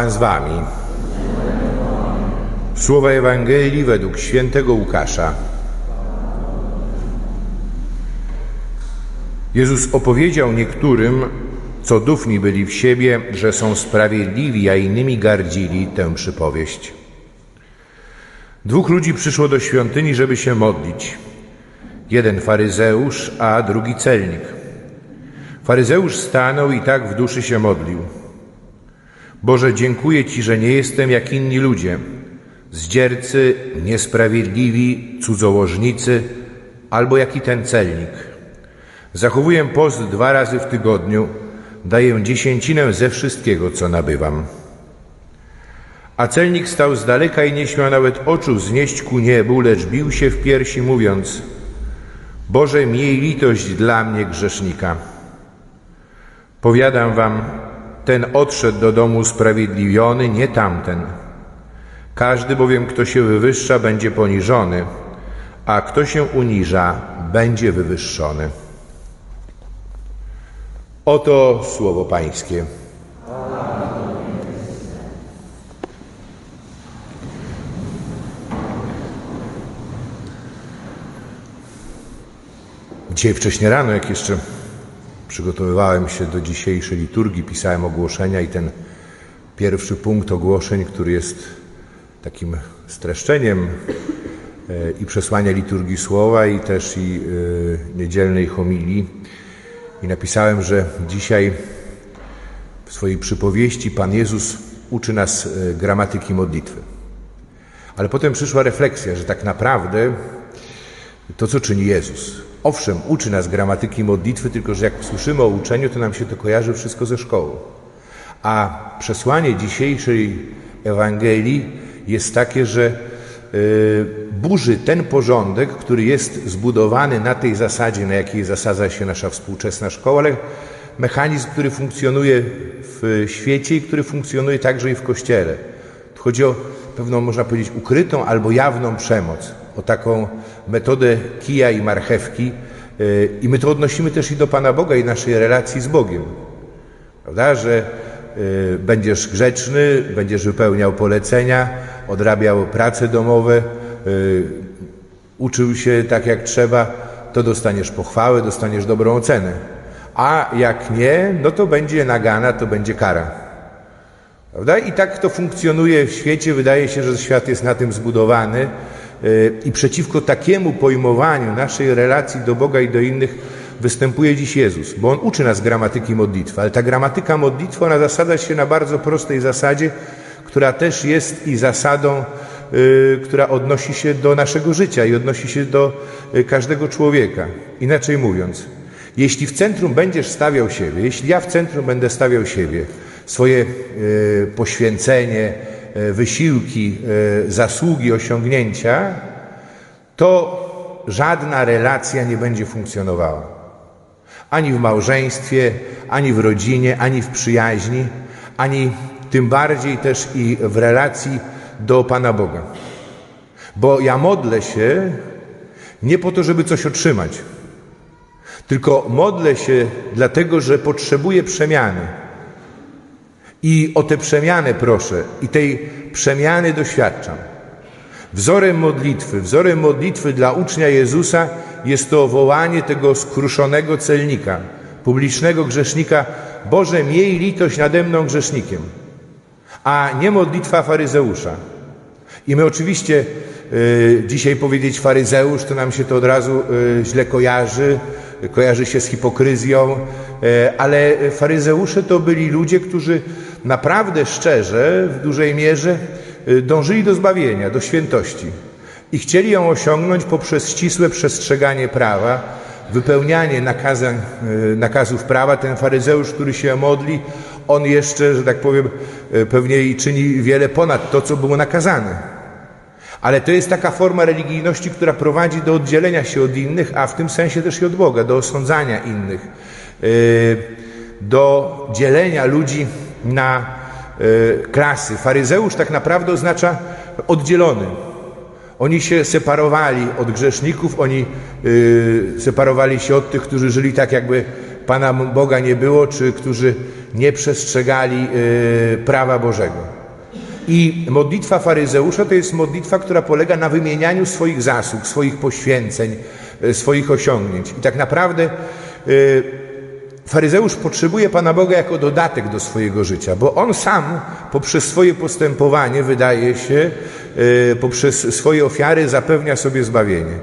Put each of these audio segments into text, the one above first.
Pan z wami. Słowa Ewangelii według świętego Łukasza. Jezus opowiedział niektórym, co dufni byli w siebie, że są sprawiedliwi, a innymi gardzili, tę przypowieść. Dwóch ludzi przyszło do świątyni, żeby się modlić. Jeden faryzeusz, a drugi celnik. Faryzeusz stanął i tak w duszy się modlił. Boże, dziękuję Ci, że nie jestem jak inni ludzie, zdziercy, niesprawiedliwi, cudzołożnicy, albo jak i ten celnik. Zachowuję post 2 razy w tygodniu, daję dziesięcinę ze wszystkiego, co nabywam. A celnik stał z daleka i nie śmiał nawet oczu wznieść ku niebu, lecz bił się w piersi, mówiąc: Boże, miej litość dla mnie, grzesznika. Powiadam wam, ten odszedł do domu usprawiedliwiony, nie tamten. Każdy bowiem, kto się wywyższa, będzie poniżony, a kto się uniża, będzie wywyższony. Oto słowo Pańskie. Dzisiaj wcześnie rano, jak jeszcze przygotowywałem się do dzisiejszej liturgii, pisałem ogłoszenia i ten pierwszy punkt ogłoszeń, który jest takim streszczeniem i przesłania liturgii słowa i też i niedzielnej homilii. I napisałem, że dzisiaj w swojej przypowieści Pan Jezus uczy nas gramatyki modlitwy. Ale potem przyszła refleksja, że tak naprawdę to, co czyni Jezus, owszem, uczy nas gramatyki modlitwy, tylko że jak słyszymy o uczeniu, to nam się to kojarzy wszystko ze szkołą. A przesłanie dzisiejszej Ewangelii jest takie, że burzy ten porządek, który jest zbudowany na tej zasadzie, na jakiej zasadza się nasza współczesna szkoła, ale mechanizm, który funkcjonuje w świecie i który funkcjonuje także i w Kościele. Tu chodzi o pewną, można powiedzieć, ukrytą albo jawną przemoc, o taką metodę kija i marchewki, i my to odnosimy też i do Pana Boga i naszej relacji z Bogiem, prawda, że będziesz grzeczny, będziesz wypełniał polecenia, odrabiał prace domowe, uczył się tak jak trzeba, to dostaniesz pochwałę, dostaniesz dobrą ocenę, a jak nie, no to będzie nagana, to będzie kara. Prawda? I tak to funkcjonuje w świecie, wydaje się, że świat jest na tym zbudowany i przeciwko takiemu pojmowaniu naszej relacji do Boga i do innych występuje dziś Jezus, bo On uczy nas gramatyki modlitwy, ale ta gramatyka modlitwy, ona zasadza się na bardzo prostej zasadzie, która też jest i zasadą, która odnosi się do naszego życia i odnosi się do każdego człowieka. Inaczej mówiąc, jeśli w centrum będziesz stawiał siebie, jeśli ja w centrum będę stawiał siebie, swoje poświęcenie, wysiłki, zasługi, osiągnięcia, to żadna relacja nie będzie funkcjonowała. Ani w małżeństwie, ani w rodzinie, ani w przyjaźni, ani tym bardziej też i w relacji do Pana Boga. Bo ja modlę się nie po to, żeby coś otrzymać, tylko modlę się dlatego, że potrzebuję przemiany. I o tę przemianę proszę i tej przemiany doświadczam. Wzorem modlitwy dla ucznia Jezusa jest to wołanie tego skruszonego celnika, publicznego grzesznika: Boże, miej litość nade mną grzesznikiem, a nie modlitwa faryzeusza. I my oczywiście dzisiaj powiedzieć faryzeusz, to nam się to od razu źle kojarzy się z hipokryzją, ale faryzeusze to byli ludzie, którzy naprawdę szczerze, w dużej mierze dążyli do zbawienia, do świętości i chcieli ją osiągnąć poprzez ścisłe przestrzeganie prawa, wypełnianie nakazów prawa. Ten faryzeusz, który się modli, on jeszcze, że tak powiem, pewnie czyni wiele ponad to, co było nakazane. Ale to jest taka forma religijności, która prowadzi do oddzielenia się od innych, a w tym sensie też i od Boga, do osądzania innych, do dzielenia ludzi na klasy. Faryzeusz tak naprawdę oznacza oddzielony. Oni się separowali od grzeszników, oni separowali się od tych, którzy żyli tak, jakby Pana Boga nie było, czy którzy nie przestrzegali prawa Bożego. I modlitwa faryzeusza to jest modlitwa, która polega na wymienianiu swoich zasług, swoich poświęceń, swoich osiągnięć. I tak naprawdę faryzeusz potrzebuje Pana Boga jako dodatek do swojego życia, bo on sam poprzez swoje postępowanie, wydaje się, poprzez swoje ofiary zapewnia sobie zbawienie.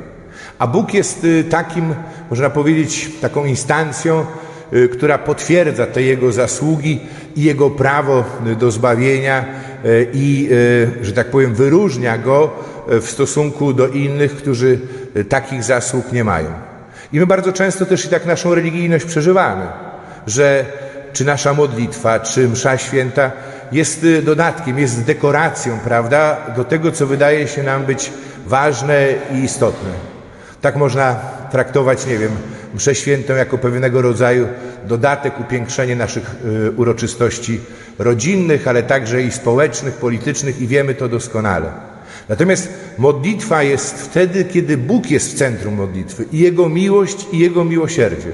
A Bóg jest takim, można powiedzieć, taką instancją, która potwierdza te jego zasługi i jego prawo do zbawienia i, że tak powiem, wyróżnia go w stosunku do innych, którzy takich zasług nie mają. I my bardzo często też i tak naszą religijność przeżywamy, że czy nasza modlitwa, czy msza święta jest dodatkiem, jest dekoracją, prawda, do tego, co wydaje się nam być ważne i istotne. Tak można traktować, nie wiem, mszę świętą jako pewnego rodzaju dodatek, upiększenie naszych uroczystości rodzinnych, ale także i społecznych, politycznych i wiemy to doskonale. Natomiast modlitwa jest wtedy, kiedy Bóg jest w centrum modlitwy i Jego miłość i Jego miłosierdzie.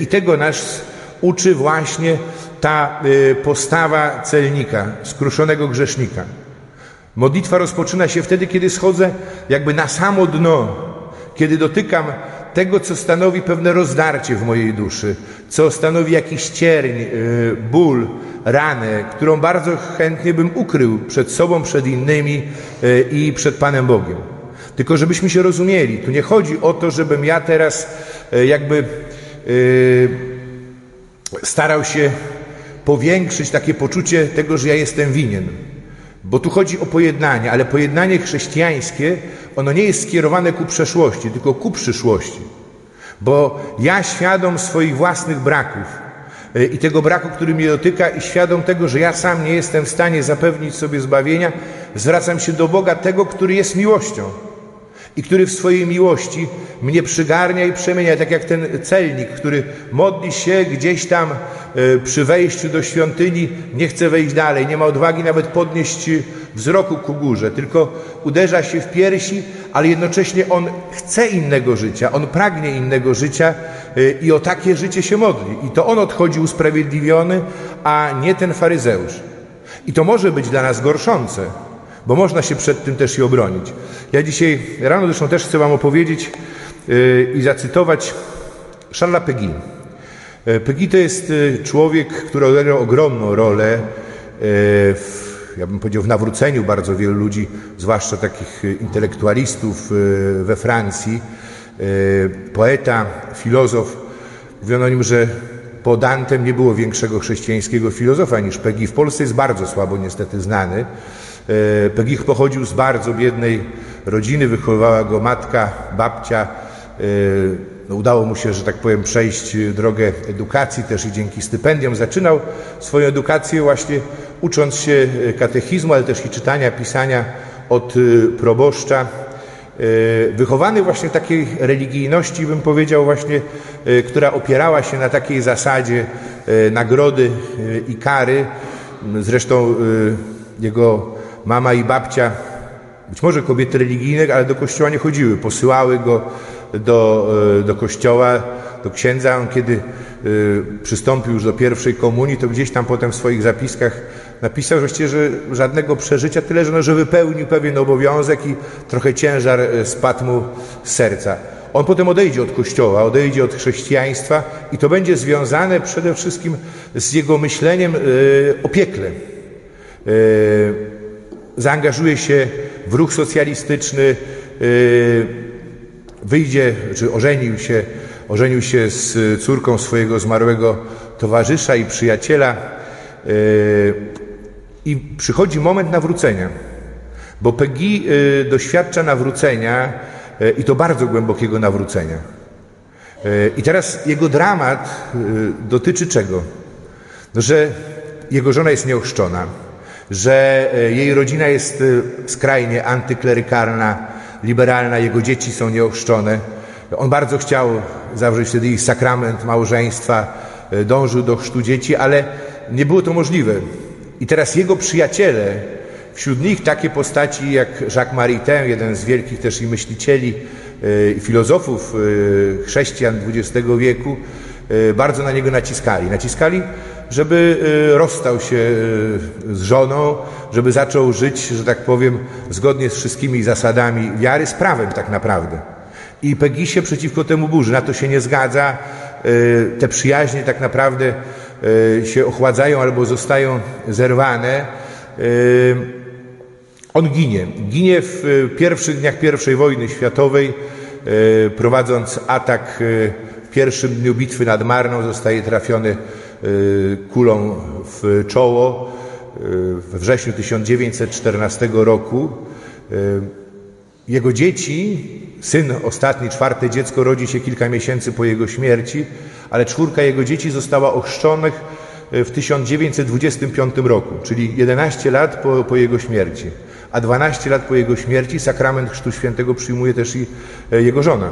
I tego nas uczy właśnie ta postawa celnika, skruszonego grzesznika. Modlitwa rozpoczyna się wtedy, kiedy schodzę jakby na samo dno, kiedy dotykam tego, co stanowi pewne rozdarcie w mojej duszy, co stanowi jakiś cierń, ból, ranę, którą bardzo chętnie bym ukrył przed sobą, przed innymi i przed Panem Bogiem. Tylko żebyśmy się rozumieli, tu nie chodzi o to, żebym ja teraz jakby starał się powiększyć takie poczucie tego, że ja jestem winien. Bo tu chodzi o pojednanie, ale pojednanie chrześcijańskie, ono nie jest skierowane ku przeszłości, tylko ku przyszłości. Bo ja świadom swoich własnych braków i tego braku, który mnie dotyka i świadom tego, że ja sam nie jestem w stanie zapewnić sobie zbawienia, zwracam się do Boga tego, który jest miłością i który w swojej miłości mnie przygarnia i przemienia, tak jak ten celnik, który modli się gdzieś tam przy wejściu do świątyni, nie chce wejść dalej, nie ma odwagi nawet podnieść wzroku ku górze, tylko uderza się w piersi, ale jednocześnie on chce innego życia, on pragnie innego życia i o takie życie się modli. I to on odchodzi usprawiedliwiony, a nie ten faryzeusz. I to może być dla nas gorszące, bo można się przed tym też i obronić. Ja dzisiaj rano zresztą też chcę Wam opowiedzieć i zacytować Charlesa Péguy. Péguy to jest człowiek, który odegrał ogromną rolę w, ja bym powiedział, w nawróceniu bardzo wielu ludzi, zwłaszcza takich intelektualistów we Francji. Poeta, filozof. Mówiono o nim, że po Dantem nie było większego chrześcijańskiego filozofa niż Péguy. W Polsce jest bardzo słabo niestety znany. Péguy pochodził z bardzo biednej rodziny, wychowywała go matka, babcia. Udało mu się, że tak powiem, przejść drogę edukacji też i dzięki stypendiom zaczynał swoją edukację właśnie ucząc się katechizmu, ale też i czytania, pisania od proboszcza. Wychowany właśnie w takiej religijności, bym powiedział właśnie, która opierała się na takiej zasadzie nagrody i kary. Zresztą jego mama i babcia, być może kobiety religijne, ale do kościoła nie chodziły. Posyłały go do kościoła, do księdza. On kiedy przystąpił już do pierwszej komunii, to gdzieś tam potem w swoich zapiskach napisał, że właściwie żadnego przeżycia, tyle że wypełnił pewien obowiązek i trochę ciężar spadł mu z serca. On potem odejdzie od Kościoła, odejdzie od chrześcijaństwa i to będzie związane przede wszystkim z jego myśleniem o piekle. Zaangażuje się w ruch socjalistyczny, wyjdzie, czy ożenił się z córką swojego zmarłego towarzysza i przyjaciela i przychodzi moment nawrócenia, bo Péguy doświadcza nawrócenia i to bardzo głębokiego nawrócenia. I teraz jego dramat dotyczy czego? No, że jego żona jest nieochrzczona, że jej rodzina jest skrajnie antyklerykalna, liberalna, jego dzieci są nieochrzczone. On bardzo chciał zawrzeć wtedy ich sakrament małżeństwa, dążył do chrztu dzieci, ale nie było to możliwe. I teraz jego przyjaciele, wśród nich takie postaci jak Jacques Maritain, jeden z wielkich też i myślicieli, i filozofów chrześcijan XX wieku, bardzo na niego naciskali. żeby rozstał się z żoną, żeby zaczął żyć, że tak powiem, zgodnie z wszystkimi zasadami wiary, z prawem tak naprawdę. I Péguy się przeciwko temu burzy, na to się nie zgadza. Te przyjaźnie tak naprawdę się ochładzają albo zostają zerwane. On ginie. Ginie w pierwszych dniach I wojny światowej, prowadząc atak. W pierwszym dniu bitwy nad Marną zostaje trafiony kulą w czoło. We wrześniu 1914 roku jego dzieci, syn ostatni, czwarte dziecko, rodzi się kilka miesięcy po jego śmierci, ale czwórka jego dzieci została ochrzczonych w 1925 roku, czyli 11 lat po jego śmierci. A 12 lat po jego śmierci sakrament Chrztu Świętego przyjmuje też i jego żona.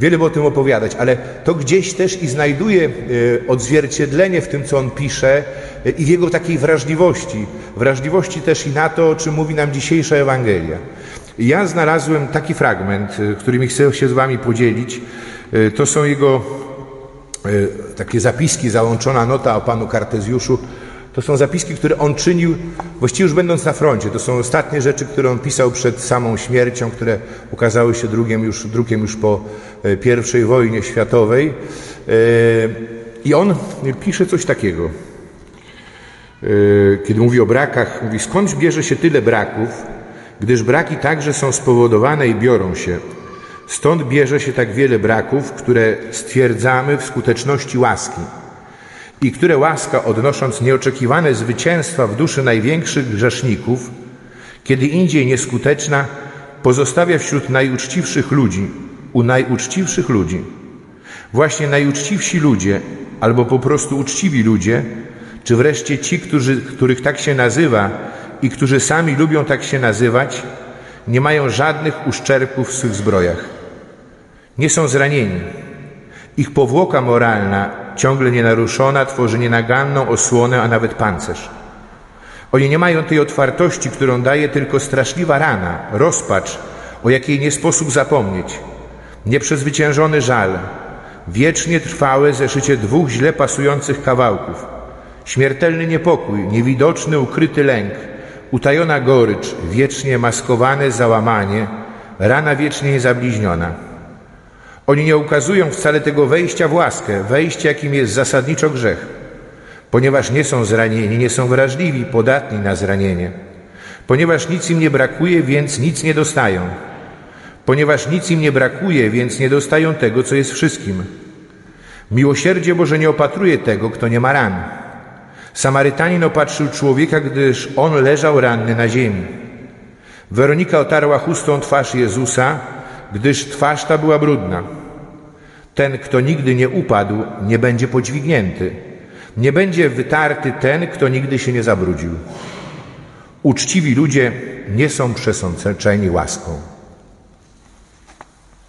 Wiele by o tym opowiadać, ale to gdzieś też i znajduje odzwierciedlenie w tym, co on pisze i w jego takiej wrażliwości. Wrażliwości też i na to, o czym mówi nam dzisiejsza Ewangelia. Ja znalazłem taki fragment, którym chcę się z wami podzielić. To są jego takie zapiski, załączona nota o panu Kartezjuszu. To są zapiski, które on czynił właściwie już będąc na froncie. To są ostatnie rzeczy, które on pisał przed samą śmiercią, które ukazały się drukiem już po I wojnie światowej. I on pisze coś takiego. Kiedy mówi o brakach, mówi: skąd bierze się tyle braków, gdyż braki także są spowodowane i biorą się. Stąd bierze się tak wiele braków, które stwierdzamy w skuteczności łaski. I które łaska, odnosząc nieoczekiwane zwycięstwa w duszy największych grzeszników, kiedy indziej nieskuteczna, pozostawia wśród najuczciwszych ludzi, u najuczciwszych ludzi. Właśnie najuczciwsi ludzie, albo po prostu uczciwi ludzie, czy wreszcie ci, których tak się nazywa i którzy sami lubią tak się nazywać, nie mają żadnych uszczerbków w swych zbrojach. Nie są zranieni. Ich powłoka moralna, ciągle nienaruszona, tworzy nienaganną osłonę, a nawet pancerz. Oni nie mają tej otwartości, którą daje tylko straszliwa rana, rozpacz, o jakiej nie sposób zapomnieć. Nieprzezwyciężony żal, wiecznie trwałe zeszycie dwóch źle pasujących kawałków, śmiertelny niepokój, niewidoczny, ukryty lęk, utajona gorycz, wiecznie maskowane załamanie, rana wiecznie niezabliźniona. Oni nie ukazują wcale tego wejścia w łaskę, wejścia, jakim jest zasadniczo grzech, ponieważ nie są zranieni, nie są wrażliwi, podatni na zranienie, ponieważ nic im nie brakuje, więc nic nie dostają, ponieważ nic im nie brakuje, więc nie dostają tego, co jest wszystkim. Miłosierdzie Boże nie opatruje tego, kto nie ma ran. Samarytanin opatrzył człowieka, gdyż on leżał ranny na ziemi. Weronika otarła chustą twarz Jezusa, gdyż twarz ta była brudna. Ten, kto nigdy nie upadł, nie będzie podźwignięty. Nie będzie wytarty ten, kto nigdy się nie zabrudził. Uczciwi ludzie nie są przesączeni łaską.